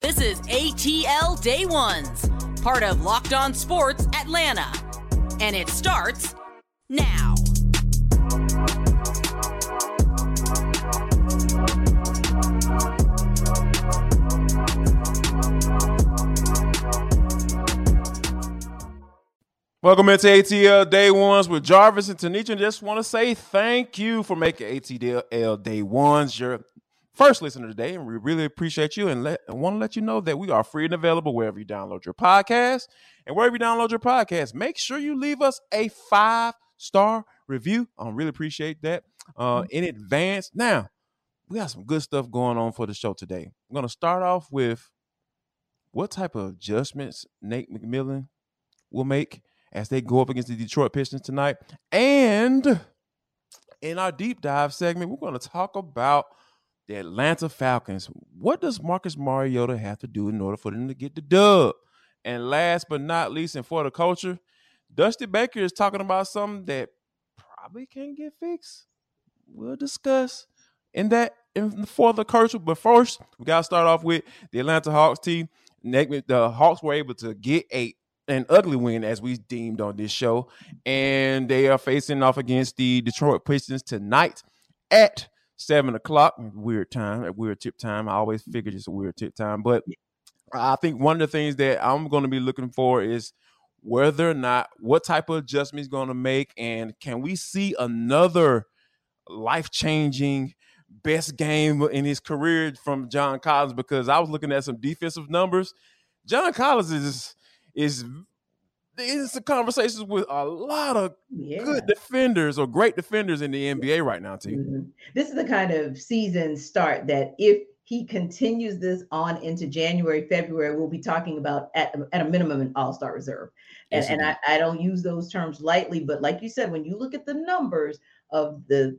This is ATL Day Ones, part of Locked On Sports Atlanta, and it starts now. Welcome into ATL Day Ones with Jarvis and Tanisha. Just want to say thank you for making ATL Day Ones your first listener today, and we really appreciate you and want to let you know that we are free and available wherever you download your podcast. And wherever you download your podcast, make sure you leave us a 5-star review. I really appreciate that in advance. Now, we got some good stuff going on for the show today. I'm going to start off with what type of adjustments Nate McMillan will make as they go up against the Detroit Pistons tonight. And in our deep dive segment, we're going to talk about the Atlanta Falcons. What does Marcus Mariota have to do in order for them to get the dub? And last but not least, and for the culture, Dusty Baker is talking about something that probably can't get fixed. We'll discuss in for the culture. But first, we got to start off with the Atlanta Hawks team. The Hawks were able to get an ugly win, as we deemed on this show. And they are facing off against the Detroit Pistons tonight at 7:00, weird tip time. I always figured it's a weird tip time, but I think one of the things that I'm going to be looking for is whether or not, what type of adjustment he's going to make, and can we see another life-changing best game in his career from John Collins? Because I was looking at some defensive numbers. John Collins is it's the conversations with a lot of good defenders or great defenders in the NBA right now, team. Mm-hmm. This is the kind of season start that if he continues this on into January, February, we'll be talking about at a minimum an all-star reserve. Yes, and I don't use those terms lightly, but like you said, when you look at the numbers of the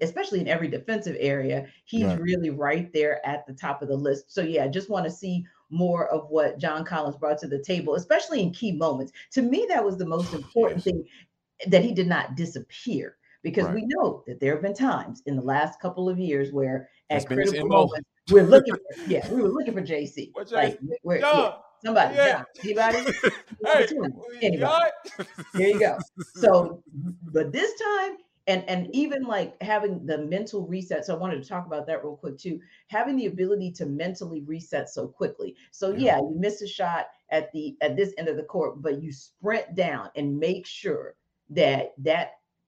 especially in every defensive area, he's really right there at the top of the list. So yeah, just want to see more of what John Collins brought to the table, especially in key moments. To me, that was the most important thing, that he did not disappear, because we know that there have been times in the last couple of years where at critical moments we're looking for, we were looking for JC. Like, somebody, anybody? Hey, anybody. There you go. So, but this time, And even like having the mental reset. So I wanted to talk about that real quick too. Having the ability to mentally reset so quickly. So you miss a shot at this end of the court, but you sprint down and make sure that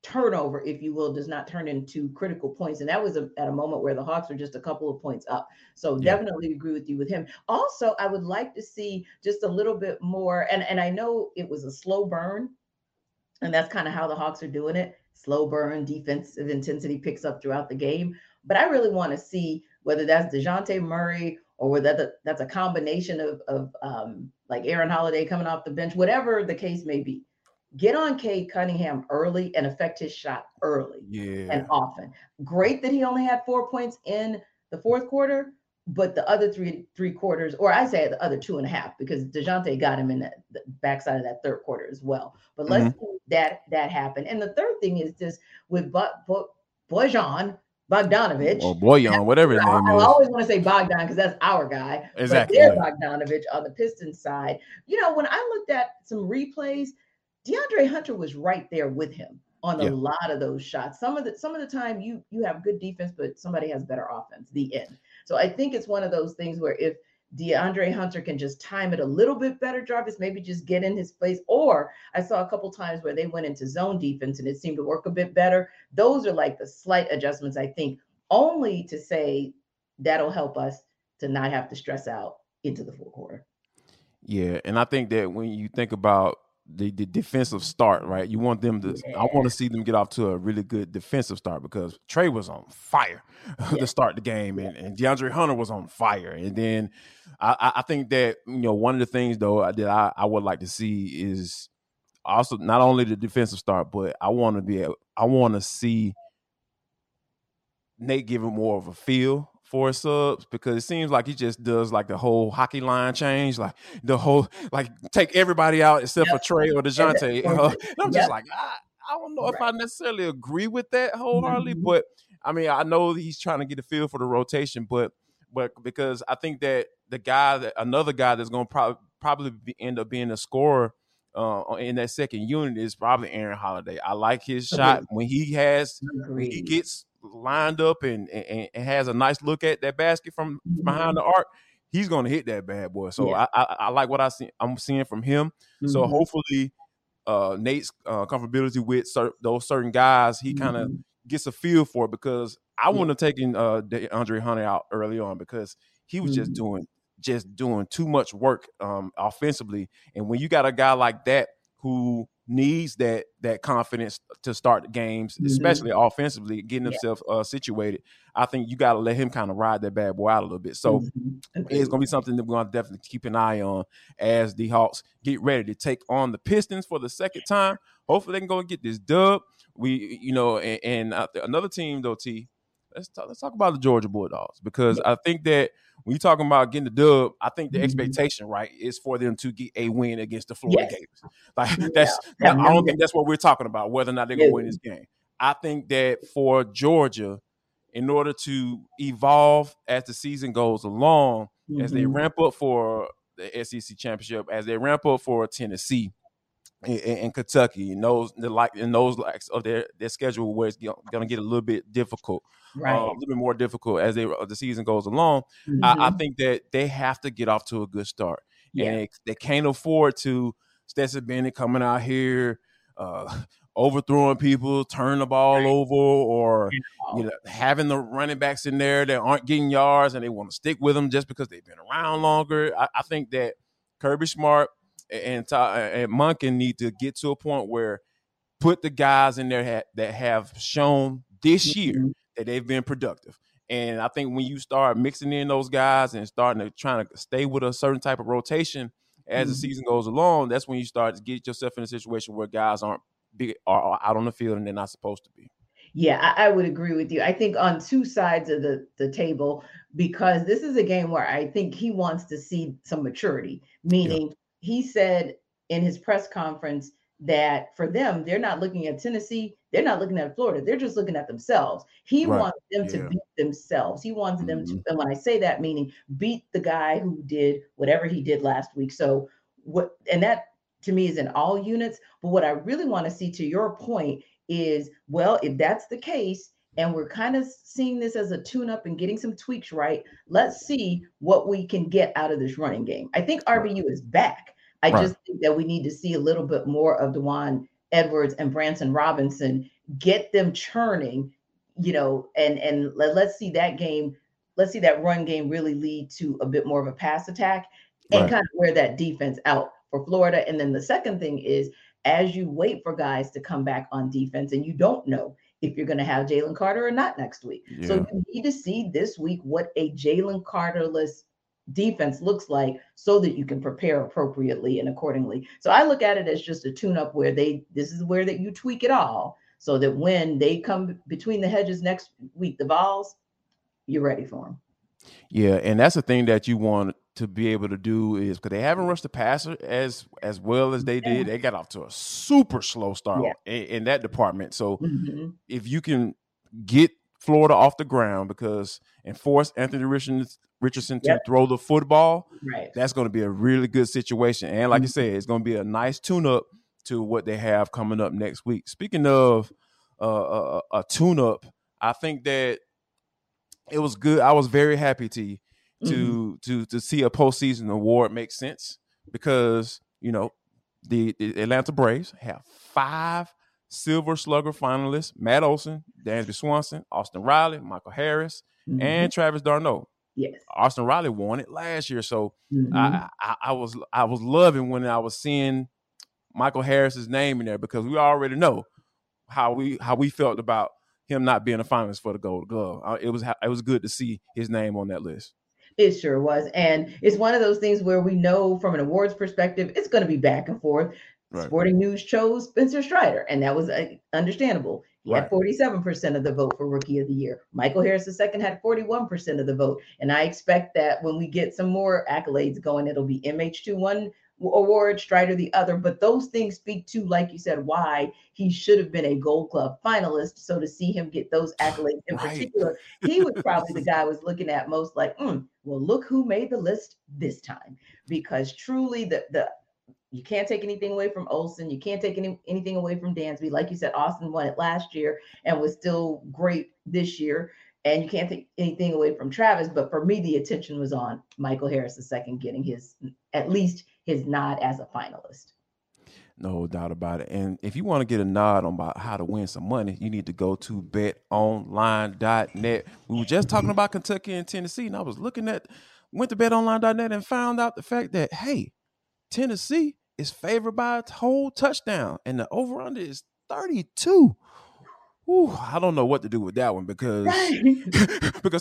turnover, if you will, does not turn into critical points. And that was at a moment where the Hawks were just a couple of points up. So definitely agree with you with him. Also, I would like to see just a little bit more. And I know it was a slow burn, and that's kind of how the Hawks are doing it. Slow burn, defensive intensity picks up throughout the game. But I really want to see whether that's DeJounte Murray or whether that's a combination of like Aaron Holiday coming off the bench, whatever the case may be. Get on Cade Cunningham early and affect his shot early and often. Great that he only had 4 points in the fourth quarter, but the other three quarters, or I say the other 2.5, because DeJounte got him in the backside of that third quarter as well. But let's see that happen. And the third thing is this with Bojan Bogdanovic. Or Bojan, whatever his name is. I always want to say Bogdan because that's our guy. Exactly. But Bogdanovic on the Pistons side. You know, when I looked at some replays, DeAndre Hunter was right there with him on a lot of those shots. Some of the time you have good defense, but somebody has better offense, the end. So I think it's one of those things where if DeAndre Hunter can just time it a little bit better, Jarvis, maybe just get in his place. Or I saw a couple times where they went into zone defense and it seemed to work a bit better. Those are like the slight adjustments, I think, only to say that'll help us to not have to stress out into the fourth quarter. Yeah, and I think that when you think about the defensive start, right? You want them to – I want to see them get off to a really good defensive start because Trey was on fire to start the game, and DeAndre Hunter was on fire. And then I think that, you know, one of the things, though, that I would like to see is also not only the defensive start, but I want to see Nate give him more of a feel for his subs, because it seems like he just does like the whole hockey line change, like the whole, like take everybody out except for Trey or DeJounte. I'm just like, I don't know if I necessarily agree with that wholeheartedly, but I mean, I know he's trying to get a feel for the rotation, but because I think that the guy, that another guy that's going to probably end up being a scorer in that second unit is probably Aaron Holiday. I like his shot when he gets lined up and has a nice look at that basket from behind the arc, he's going to hit that bad boy. So I like what I'm seeing from him. Mm-hmm. So hopefully Nate's comfortability with those certain guys, he kind of gets a feel for it, because I wouldn't have taken DeAndre Hunter out early on because he was just doing too much work offensively. And when you got a guy like that who needs that confidence to start games, especially offensively, getting himself situated, I think you got to let him kind of ride that bad boy out a little bit. So it's going to be something that we're going to definitely keep an eye on as the Hawks get ready to take on the Pistons for the second time. Hopefully they can go and get this dub. We, you know, and another team though, T, let's talk about the Georgia Bulldogs, because I think that when you're talking about getting the dub, I think the expectation, right, is for them to get a win against the Florida Gators. Like I don't think that's what we're talking about, whether or not they're going to win this game. I think that for Georgia, in order to evolve as the season goes along, as they ramp up for the SEC championship, as they ramp up for Tennessee and Kentucky, and those likes of their schedule where it's going to get a little bit difficult, a little bit more difficult as the season goes along. I think that they have to get off to a good start, and they can't afford to Stetson Bennett coming out here overthrowing people, turning the ball over, or you know, having the running backs in there that aren't getting yards and they want to stick with them just because they've been around longer. I think that Kirby Smart and Monken need to get to a point where put the guys in there that have shown this year that they've been productive. And I think when you start mixing in those guys and starting to trying to stay with a certain type of rotation as the season goes along, that's when you start to get yourself in a situation where guys aren't big or out on the field and they're not supposed to be. Yeah, I would agree with you. I think on two sides of the table, because this is a game where I think he wants to see some maturity, meaning he said in his press conference that for them, they're not looking at Tennessee. They're not looking at Florida. They're just looking at themselves. He wants them to beat themselves. He wants them to, and when I say that, meaning beat the guy who did whatever he did last week. So what, and that to me is in all units. But what I really want to see, to your point, is, well, if that's the case, and we're kind of seeing this as a tune-up and getting some tweaks right, let's see what we can get out of this running game. I think RBU is back. I just think that we need to see a little bit more of Dewan Edwards and Branson Robinson, get them churning, you know, and let's see that game. Let's see that run game really lead to a bit more of a pass attack and kind of wear that defense out for Florida. And then the second thing is, as you wait for guys to come back on defense, and you don't know if you're going to have Jalen Carter or not next week. Yeah. So you need to see this week what a Jalen Carter-less defense looks like so that you can prepare appropriately and accordingly. So I look at it as just a tune-up where this is where that you tweak it all so that when they come between the hedges next week, the balls, you're ready for them. Yeah, and that's the thing that you want to be able to do, is because they haven't rushed the passer as well as they did. They got off to a super slow start in that department. So if you can get Florida off the ground and force Anthony Richardson to throw the football, that's going to be a really good situation. And like you said, it's going to be a nice tune-up to what they have coming up next week. Speaking of a tune-up, I think that it was good. I was very happy to see a postseason award make sense, because, you know, the Atlanta Braves have 5 Silver Slugger finalists: Matt Olson, Dansby Swanson, Austin Riley, Michael Harris, and Travis d'Arnaud. Yes, Austin Riley won it last year, so I was loving when I was seeing Michael Harris's name in there, because we already know how we felt about him not being a finalist for the Gold Glove. It was good to see his name on that list. It sure was. And it's one of those things where we know from an awards perspective, it's going to be back and forth. Right. Sporting News chose Spencer Strider, and that was understandable. He had 47% of the vote for Rookie of the Year. Michael Harris II had 41% of the vote. And I expect that when we get some more accolades going, it'll be MH2 one award, Strider the other. But those things speak to, like you said, why he should have been a Gold Glove finalist. So to see him get those accolades in particular, he was probably the guy I was looking at most like, well, look who made the list this time. Because truly the you can't take anything away from Olsen. You can't take anything away from Dansby. Like you said, Austin won it last year and was still great this year. And you can't take anything away from Travis. But for me, the attention was on Michael Harris II getting at least his nod as a finalist. No doubt about it. And if you want to get a nod on about how to win some money, you need to go to betonline.net. We were just talking about Kentucky and Tennessee, and I was went to betonline.net and found out the fact that, hey, Tennessee is favored by a whole touchdown, and the over-under is 32. Ooh, I don't know what to do with that one because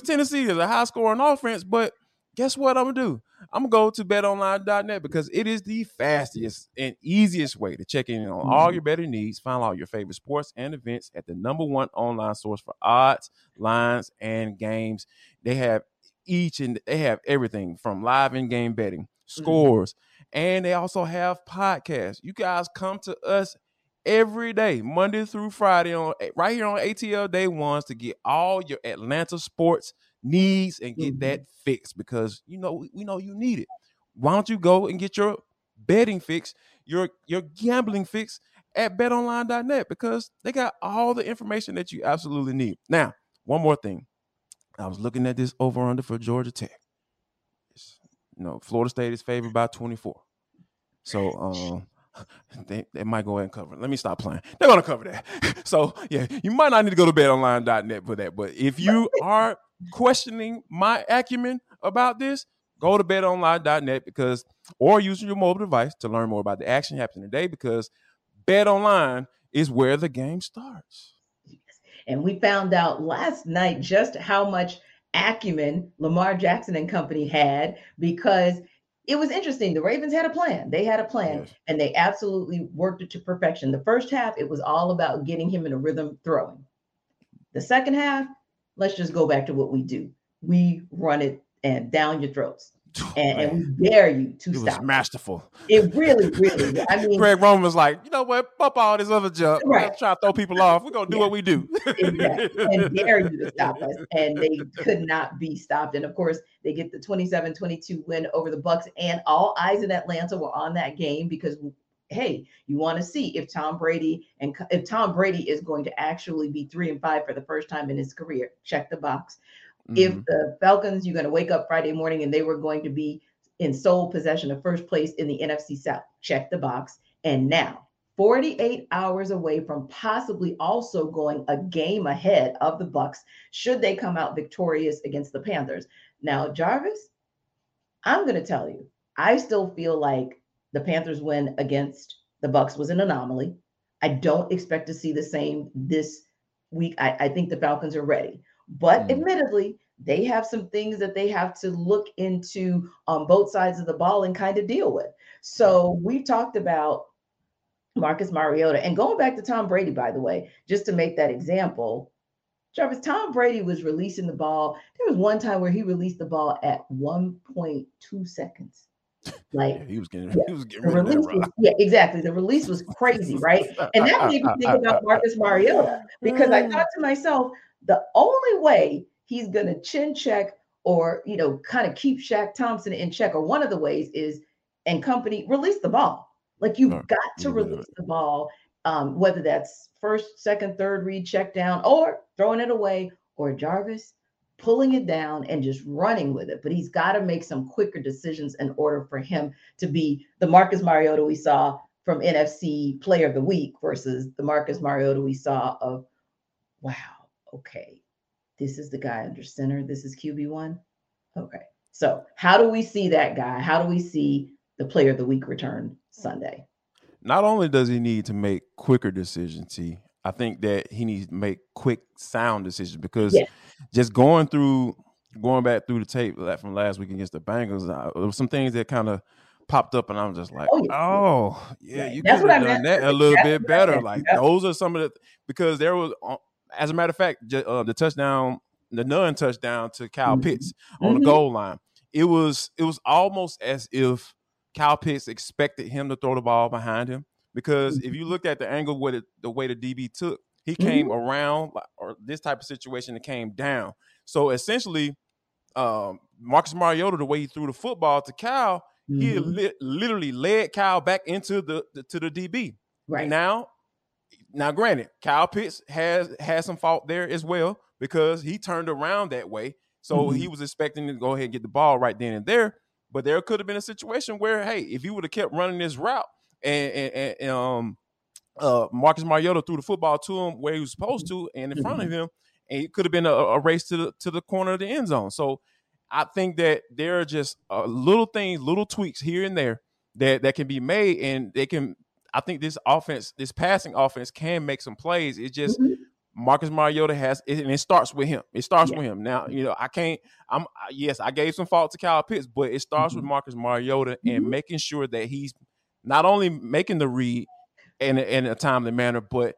Tennessee is a high-scoring offense, but guess what I'm going to do? I'm going to go to betonline.net because it is the fastest and easiest way to check in on all your betting needs, find all your favorite sports and events at the number one online source for odds, lines, and games. They have everything from live in-game betting, scores, and they also have podcasts. You guys come to us every day, Monday through Friday, right here on ATL Day Ones to get all your Atlanta sports needs and get that fixed because, we know you need it. Why don't you go and get your betting fix, your gambling fix at betonline.net because they got all the information that you absolutely need. Now, one more thing. I was looking at this over-under for Georgia Tech. Florida State is favored by 24. So they might go ahead and cover it. Let me stop playing. They're going to cover that. So, yeah, you might not need to go to betonline.net for that. But if you are questioning my acumen about this, go to betonline.net or use your mobile device to learn more about the action happening today because BetOnline is where the game starts. And we found out last night just how much acumen Lamar Jackson and company had because it was interesting. The Ravens had a plan. They had a plan, and they absolutely worked it to perfection. The first half, it was all about getting him in a rhythm throwing. The second half, let's just go back to what we do. We run it and down your throats. And we dare you to stop. It was masterful. It really, really. I mean, Greg Roman was like, you know what? Pop all this other junk. Right. We're going to try to throw people off. We're going to do what we do. Exactly. And dare you to stop us. And they could not be stopped. And, of course, they get the 27-22 win over the Bucs. And all eyes in Atlanta were on that game because, hey, you want to see if Tom Brady is going to actually be 3-5 for the first time in his career. Check the box. If the Falcons, you're going to wake up Friday morning and they were going to be in sole possession of first place in the NFC South. Check the box. And now 48 hours away from possibly also going a game ahead of the Bucs should they come out victorious against the Panthers. Now, Jarvis, I'm going to tell you, I still feel like the Panthers win against the Bucs was an anomaly. I don't expect to see the same this week. I think the Falcons are ready. But admittedly, they have some things that they have to look into on both sides of the ball and kind of deal with. So we've talked about Marcus Mariota and going back to Tom Brady, by the way, just to make that example, Travis, Tom Brady was releasing the ball. There was one time where he released the ball at 1.2 seconds. Like he was getting rid of that rock. Yeah, exactly. The release was crazy, right? And that made me think about Marcus Mariota because I thought to myself, the only way he's going to chin check or, kind of keep Shaq Thompson in check, or one of the ways is, and company, release the ball. Like you've got to release the ball, whether that's first, second, third read, check down, or throwing it away, or Jarvis pulling it down and just running with it. But he's got to make some quicker decisions in order for him to be the Marcus Mariota we saw from NFC Player of the Week versus the Marcus Mariota we saw of, wow. Okay, this is the guy under center. This is QB1. Okay, so how do we see that guy? How do we see the Player of the Week return Sunday? not only does he need to make quicker decisions, I think that he needs to make quick, sound decisions, because just going back through the tape from last week against the Bengals, there were some things that kind of popped up, and I'm just like, you could have done that a little bit better. Like, those are some of the – because there was – as a matter of fact, the touchdown – the non-touchdown to Kyle Pitts on the goal line, it was almost as if Kyle Pitts expected him to throw the ball behind him, because if you looked at the angle where the way the DB took, he came around, or this type of situation, it came down. So essentially, Marcus Mariota, the way he threw the football to Kyle, he literally led Kyle back into the DB. Right. Now, granted, Kyle Pitts has some fault there as well, because he turned around that way. So he was expecting to go ahead and get the ball right then and there. But there could have been a situation where, hey, if he would have kept running this route and Marcus Mariota threw the football to him where he was supposed to and in front of him, and it could have been a race to the corner of the end zone. So I think that there are just little things, little tweaks here and there that can be made, and they can. I think this passing offense can make some plays. It's just Marcus Mariota has, and it starts with him. It starts with him. Now, I gave some fault to Kyle Pitts, but it starts with Marcus Mariota and making sure that he's not only making the read in a timely manner, but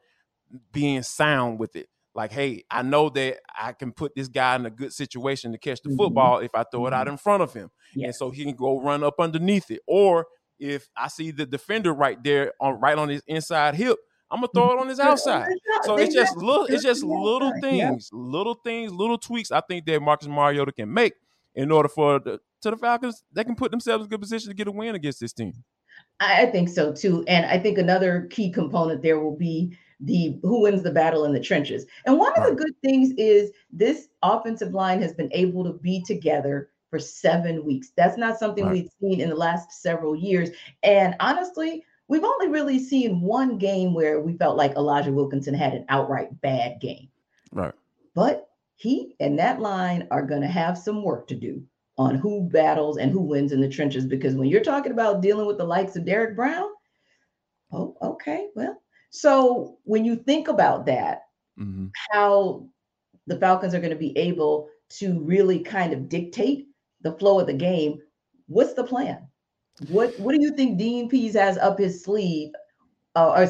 being sound with it. Like, hey, I know that I can put this guy in a good situation to catch the football if I throw it out in front of him. Yeah. And so he can go run up underneath it. Or if I see the defender right there right on his inside hip, I'm going to throw it on his outside. So it's just little things, little tweaks I think that Marcus Mariota can make in order for the Falcons, they can put themselves in a good position to get a win against this team. I think so too. And I think another key component there will be who wins the battle in the trenches. And one of the good things is this offensive line has been able to be together for 7 weeks. That's not something we've seen in the last several years. And honestly, we've only really seen one game where we felt like Elijah Wilkinson had an outright bad game. Right. But he and that line are going to have some work to do on who battles and who wins in the trenches, because when you're talking about dealing with the likes of Derek Brown, so when you think about that, how the Falcons are going to be able to really kind of dictate the flow of the game, what's the plan? What do you think Dean Pees has up his sleeve? Sorry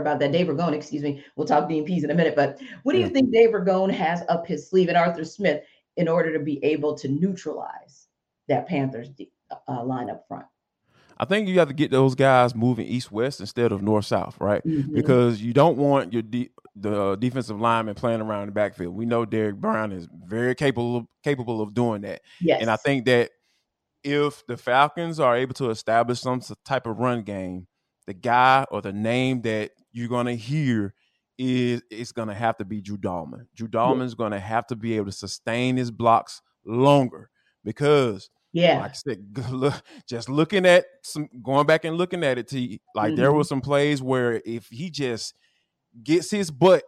about that. Dave Ragone, excuse me. We'll talk Dean Pees in a minute, but what do you think Dave Ragone has up his sleeve and Arthur Smith in order to be able to neutralize that Panthers line up front? I think you have to get those guys moving east-west instead of north-south, right? Because you don't want your the defensive lineman playing around the backfield. We know Derek Brown is very capable of doing that. Yes. And I think that if the Falcons are able to establish some type of run game, the guy or the name that you're going to hear is it's going to have to be Drew Dalman. Drew Dalman's going to have to be able to sustain his blocks longer, because – like I said, just going back and looking at it, there were some plays where if he just gets his butt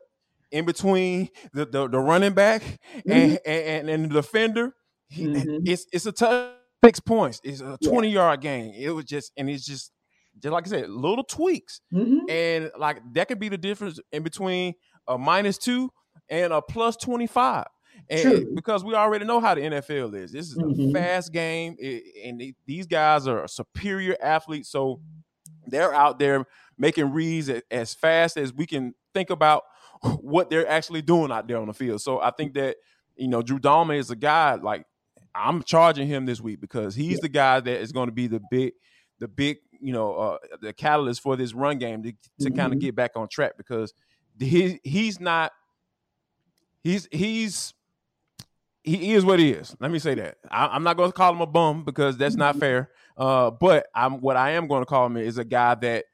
in between the running back and the defender, it's a tough 6 points. It's a 20-yard gain. It was just, and it's just like I said, little tweaks. And like that could be the difference in between a -2 and a +25. And because we already know how the NFL is. This is a fast game, and these guys are superior athletes. So they're out there making reads as fast as we can think about what they're actually doing out there on the field. So I think that, Drew Dalman is a guy, like, I'm charging him this week, because he's the guy that is going to be the big, the catalyst for this run game to kind of get back on track, because he is what he is. Let me say that. I'm not going to call him a bum, because that's not fair. But what I am going to call him is a guy that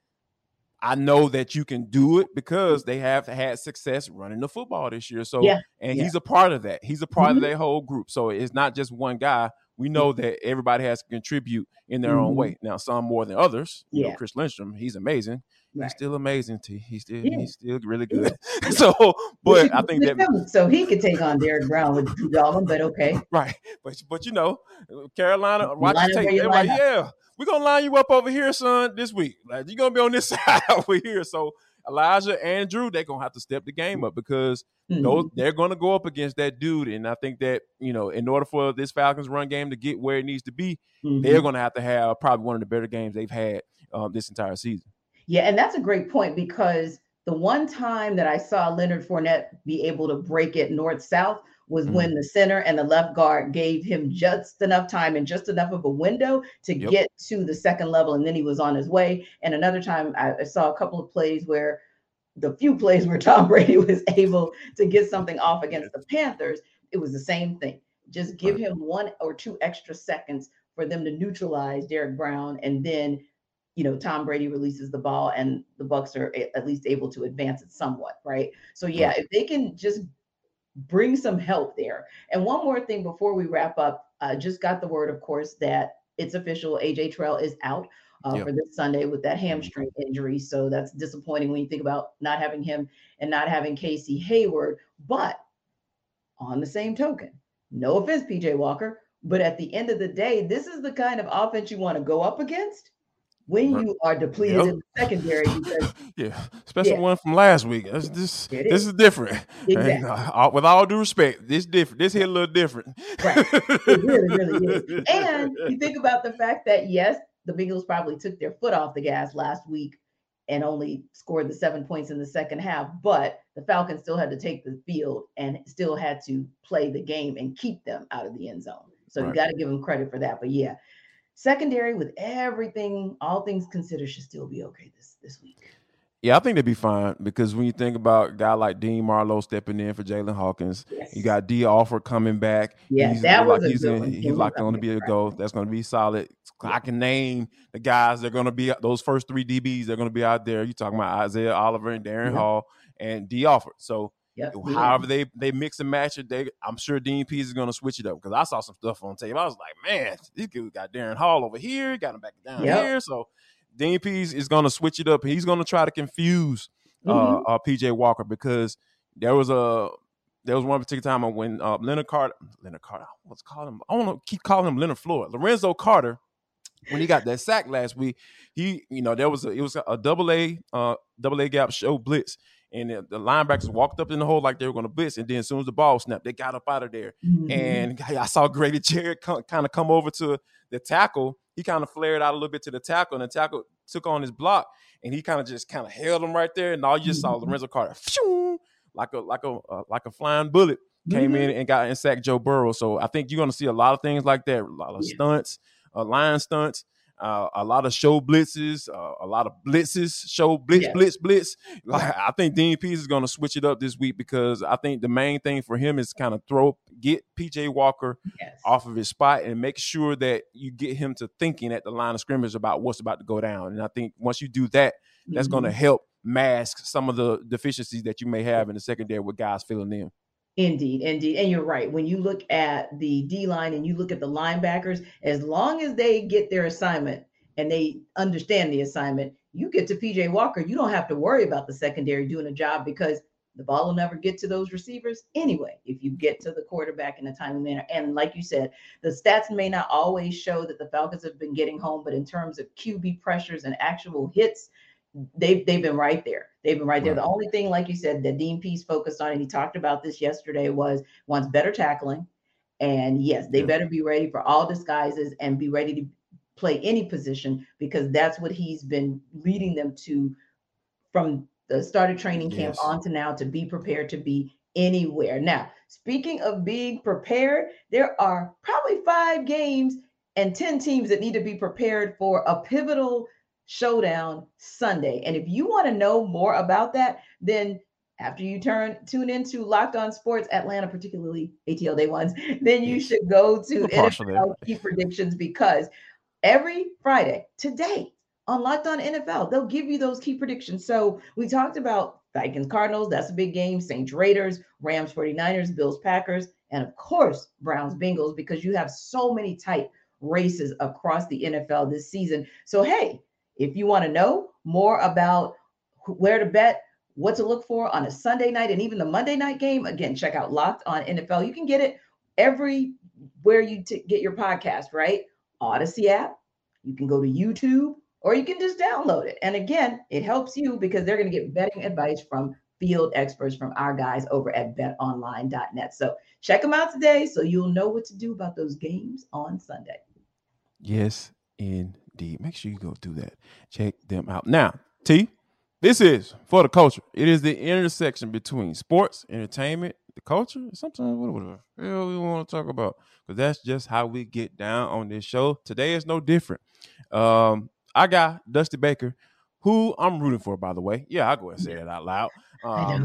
I know that you can do it, because they have had success running the football this year. So, and he's a part of that. He's a part of that whole group. So it's not just one guy. we know that everybody has to contribute in their own way. Now, some more than others. Yeah. You know, Chris Lindstrom, he's amazing. Right. He's still amazing. He's still really good. Yeah. So, but I think that so he could take on Derek Brown with Drew Dalman, but okay, right. But you know, Carolina, watch the tape. They're like, yeah, we're gonna line you up over here, son, this week. Like you're gonna be on this side over here. So Elijah and Drew, they're gonna have to step the game up because those they're gonna go up against that dude. And I think that, you know, in order for this Falcons run game to get where it needs to be, they're gonna have to have probably one of the better games they've had this entire season. Yeah, and that's a great point because the one time that I saw Leonard Fournette be able to break it north-south was when the center and the left guard gave him just enough time and just enough of a window to get to the second level, and then he was on his way. And another time I saw a couple of plays where the few plays where Tom Brady was able to get something off against the Panthers, it was the same thing. Just give him 1 or 2 extra seconds for them to neutralize Derek Brown, and then you know, Tom Brady releases the ball and the Bucs are at least able to advance it somewhat, right? So, yeah, if they can just bring some help there. And one more thing before we wrap up, just got the word, of course, that it's official. AJ Terrell is out for this Sunday with that hamstring injury. So that's disappointing when you think about not having him and not having Casey Hayward. But on the same token, no offense, P.J. Walker, but at the end of the day, this is the kind of offense you want to go up against when you are depleted in the secondary. Because, especially one from last week. This is different. Exactly. And, with all due respect, this different. This hit a little different. Right. It really, really is. And you think about the fact that, yes, the Bengals probably took their foot off the gas last week and only scored the 7 points in the second half, but the Falcons still had to take the field and still had to play the game and keep them out of the end zone. So you got to give them credit for that. But, yeah. Secondary, with everything, all things considered, should still be okay this week. Yeah, I think they'd be fine because when you think about a guy like Dean Marlowe stepping in for Jalen Hawkins, you got D. Alford coming back. Yeah, that was a good one. He's locked on to be a goal. That's going to be solid. I can name the guys that are going to be those first three DBs that are going to be out there. You're talking about Isaiah Oliver and Darren Hall and D. Alford. So, however they mix and match it, I'm sure Dean Pees is going to switch it up because I saw some stuff on tape. I was like, man, this dude got Darren Hall over here, got him back down here. So Dean Pees is going to switch it up. He's going to try to confuse P.J. Walker because there was one particular time when Leonard Carter, let's call him, I want to keep calling him Leonard Floyd, Lorenzo Carter, when he got that sack last week, it was a double A gap show blitz. And the linebackers walked up in the hole like they were going to blitz. And then as soon as the ball snapped, they got up out of there. And I saw Grady Jarrett kind of come over to the tackle. He kind of flared out a little bit to the tackle, and the tackle took on his block. And he kind of held him right there. And all you just saw Lorenzo Carter, like a flying bullet, came in and got and sacked Joe Burrow. So I think you're going to see a lot of things like that, a lot of stunts, line stunts. A lot of show blitzes, a lot of blitzes, show blitz, blitz, blitz. Like, I think Dean Pees is going to switch it up this week because I think the main thing for him is kind of get P.J. Walker off of his spot and make sure that you get him to thinking at the line of scrimmage about what's about to go down. And I think once you do that, that's going to help mask some of the deficiencies that you may have in the secondary with guys filling in. Indeed. And you're right. When you look at the D-line and you look at the linebackers, as long as they get their assignment and they understand the assignment, you get to P.J. Walker, you don't have to worry about the secondary doing a job because the ball will never get to those receivers anyway if you get to the quarterback in a timely manner. And like you said, the stats may not always show that the Falcons have been getting home, but in terms of QB pressures and actual hits, they've been right there. They've been right there. The only thing, like you said, that Dean Pees focused on, and he talked about this yesterday, was wants better tackling. And yes, they better be ready for all disguises and be ready to play any position because that's what he's been leading them to from the start of training camp on to now, to be prepared to be anywhere. Now, speaking of being prepared, there are probably 5 games and 10 teams that need to be prepared for a pivotal showdown Sunday. And if you want to know more about that, then after you tune into Locked On Sports Atlanta, particularly ATL Day Ones, then you should go to NFL Key Predictions, because every Friday today on Locked On NFL, they'll give you those key predictions. So we talked about Vikings Cardinals, that's a big game, Saints Raiders, Rams 49ers, Bills Packers, and of course, Browns Bengals, because you have so many tight races across the NFL this season. So, hey, if you want to know more about where to bet, what to look for on a Sunday night and even the Monday night game, again, check out Locked On NFL. You can get it everywhere you get your podcast, right? Odyssey app. You can go to YouTube, or you can just download it. And again, it helps you because they're going to get betting advice from field experts, from our guys over at betonline.net. So check them out today so you'll know what to do about those games on Sunday. Yes, indeed. Make sure you go do that. Check them out. Now, T, this is for the culture. It is the intersection between sports, entertainment, the culture, sometimes whatever the hell we want to talk about, because that's just how we get down on this show. Today is no different. I got Dusty Baker, who I'm rooting for, by the way. Yeah, I'll go and say that out loud. I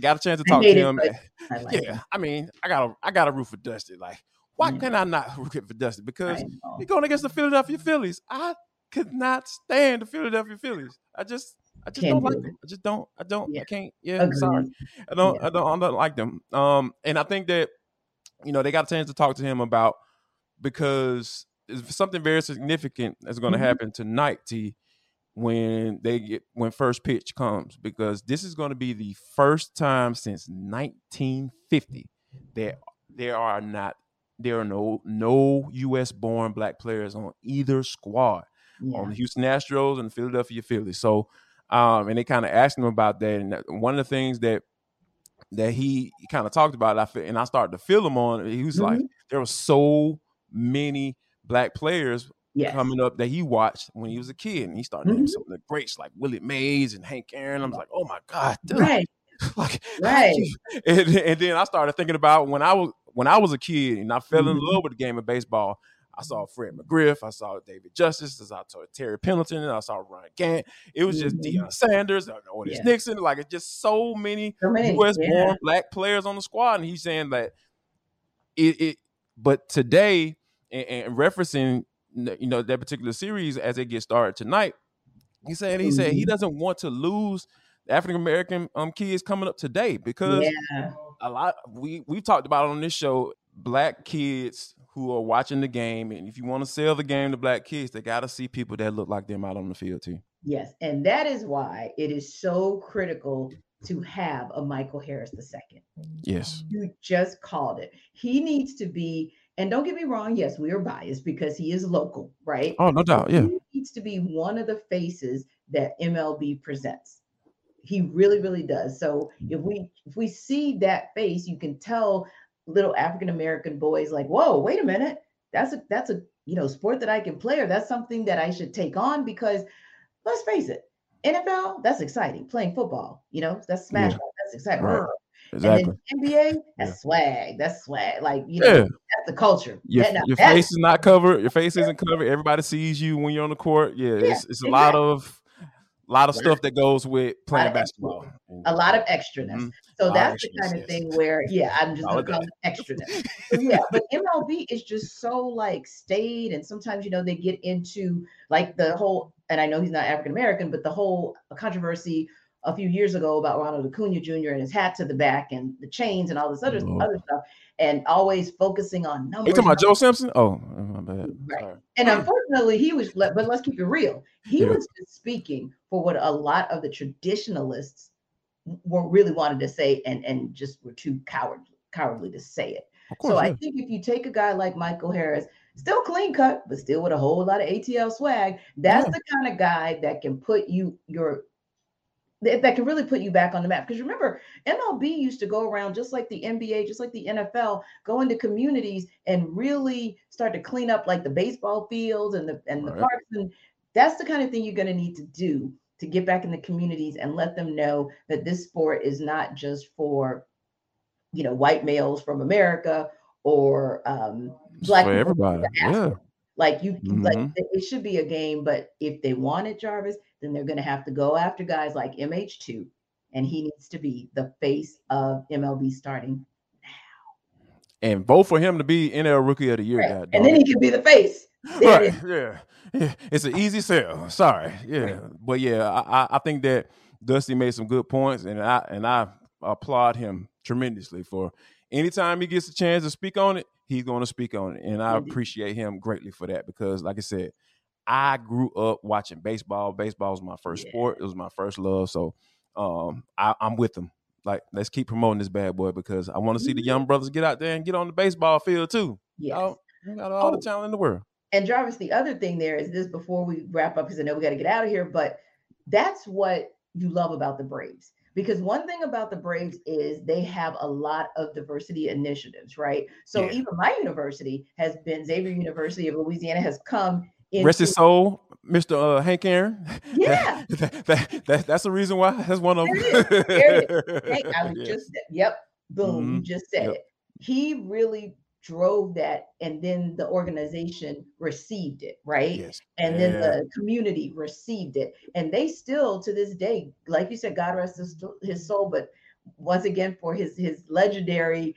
got a chance to talk to him. I gotta root for Dusty. Like, why can I not root for Dusty? Because you're going against the Philadelphia Phillies. I could not stand the Philadelphia Phillies. I don't like them. And I think that, you know, they got a chance to talk to him about, because something very significant is going to happen tonight, T, when first pitch comes, because this is going to be the first time since 1950 that there are no U.S. born black players on either squad, on the Houston Astros and the Philadelphia Phillies. So, and they kind of asked him about that, and one of the things that he kind of talked about, I started to feel him on. He was like, there were so many black players coming up that he watched when he was a kid, and he started naming some of the greats like Willie Mays and Hank Aaron. I was like, oh my God, dude. And then I started thinking about when I was a kid, and I fell in love with the game of baseball. I saw Fred McGriff, I saw David Justice, I saw Terry Pendleton, I saw Ron Gant. It was just Deion Sanders, Otis Nixon. Like, it's just so many U.S. born black players on the squad, and he's saying that it. But today, and referencing, you know, that particular series as it gets started tonight, he said he doesn't want to lose African-American kids coming up today, because a lot, we talked about it on this show, black kids who are watching the game, and if you want to sell the game to black kids, they got to see people that look like them out on the field too. Yes, and that is why it is so critical to have a Michael Harris II. Yes. You just called it. He needs to be, and don't get me wrong, yes, we are biased because he is local, right? Oh, no doubt, yeah. He needs to be one of the faces that MLB presents. He really, really does. So if we see that face, you can tell little African-American boys like, whoa, wait a minute. That's a sport that I can play, or that's something that I should take on, because let's face it, NFL, that's exciting. Playing football, that's smash. Yeah. That's exciting. Right. Exactly. And then NBA, that's swag. That's swag. Like, that's the culture. Your face is not covered. Your face isn't covered. Everybody sees you when you're on the court. Yeah, it's a lot of stuff that goes with playing basketball. A lot of extraness. So that's the kind of thing where, I'm just going to call it extraness. But MLB is just so staid. And sometimes, they get into the whole, and I know he's not African-American, but the whole controversy a few years ago about Ronald Acuna Jr. and his hat to the back and the chains and all this other stuff, and always focusing on numbers. You talking about Joe Simpson? Oh, my bad. Right. Sorry. And unfortunately, he was. But let's keep it real. He was just speaking for what a lot of the traditionalists really wanted to say, and just were too cowardly to say it. Course, so I think if you take a guy like Michael Harris, still clean cut, but still with a whole lot of ATL swag, that's the kind of guy that can really put you back on the map. Because remember, MLB used to go around just like the NBA, just like the NFL, go into communities and really start to clean up the baseball fields and the parks. And that's the kind of thing you're going to need to do to get back in the communities and let them know that this sport is not just for, white males from America or black people. Everybody. Yeah. It should be a game, but if they want it, Jarvis, then they're going to have to go after guys like MH2, and he needs to be the face of MLB starting now. And vote for him to be NL Rookie of the Year, guy. And then he can be the face. Right. Yeah. It's an easy sell. Sorry. Yeah. Right. But I think that Dusty made some good points, and I applaud him tremendously for anytime he gets a chance to speak on it, he's going to speak on it. And I appreciate him greatly for that because, like I said, I grew up watching baseball. Baseball was my first sport. It was my first love. So I'm with him. Like, let's keep promoting this bad boy because I want to see the young brothers get out there and get on the baseball field too. Yeah, you got all the talent in the world. And Jarvis, the other thing there is this before we wrap up, because I know we got to get out of here, but that's what you love about the Braves. Because one thing about the Braves is they have a lot of diversity initiatives, right? So even my university has been, Xavier University of Louisiana has come into— Rest his soul, Mr. Hank Aaron. Yeah. That's the reason why. That's one of them. There it is. Hank, you just said it. He really drove that, and then the organization received it, right? Yes. And then the community received it, and they still to this day, like you said, God rest his soul, but once again for his legendary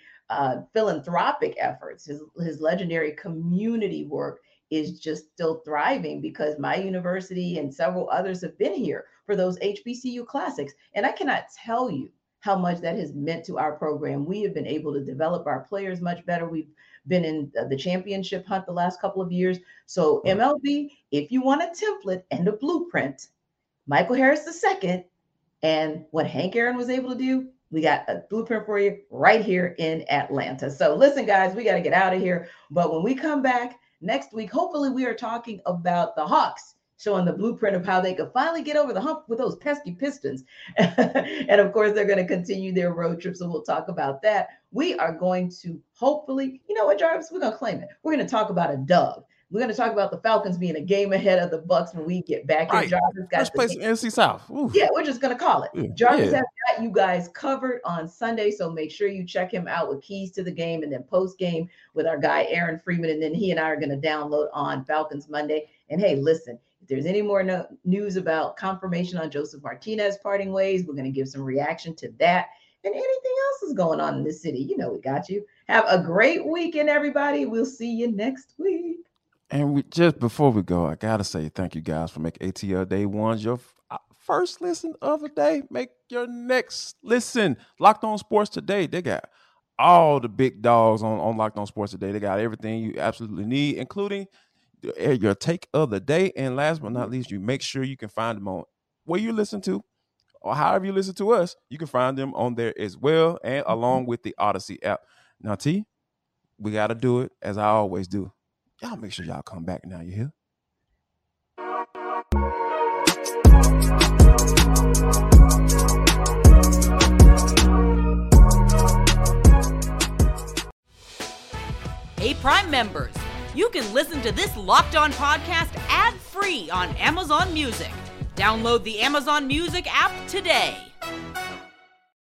philanthropic efforts, his legendary community work is just still thriving, because my university and several others have been here for those HBCU classics, and I cannot tell you how much that has meant to our program. We have been able to develop our players much better. We've been in the championship hunt the last couple of years. So MLB, if you want a template and a blueprint, Michael Harris II and what Hank Aaron was able to do, we got a blueprint for you right here in Atlanta. So listen, guys, we got to get out of here. But when we come back next week, hopefully we are talking about the Hawks, showing the blueprint of how they could finally get over the hump with those pesky Pistons. And of course, they're going to continue their road trip. So we'll talk about that. We are going to hopefully, you know what, Jarvis, we're going to claim it. We're going to talk about a dub. We're going to talk about the Falcons being a game ahead of the Bucks when we get back. Right. And Jarvis got first place in NFC South. Ooh. Yeah, we're just going to call it. Yeah. Jarvis has got you guys covered on Sunday, so make sure you check him out with keys to the game and then post game with our guy Aaron Freeman, and then he and I are going to download on Falcons Monday. And hey, listen, if there's any more news about confirmation on Joseph Martinez parting ways, we're going to give some reaction to that. And anything else is going on in this city, you know we got you. Have a great weekend, everybody. We'll see you next week. And we just before we go, I got to say thank you guys for making ATL Day Ones your first listen of the day. Make your next listen. Locked On Sports Today, they got all the big dogs on Locked On Sports Today. They got everything you absolutely need, including your take of the day. And last but not least, you make sure you can find them on where you listen to, or however you listen to us, you can find them on there as well, and along with the Odyssey app. Now, T, we got to do it as I always do. Y'all make sure y'all come back now, you hear? Hey, Prime members. You can listen to this Locked On podcast ad-free on Amazon Music. Download the Amazon Music app today.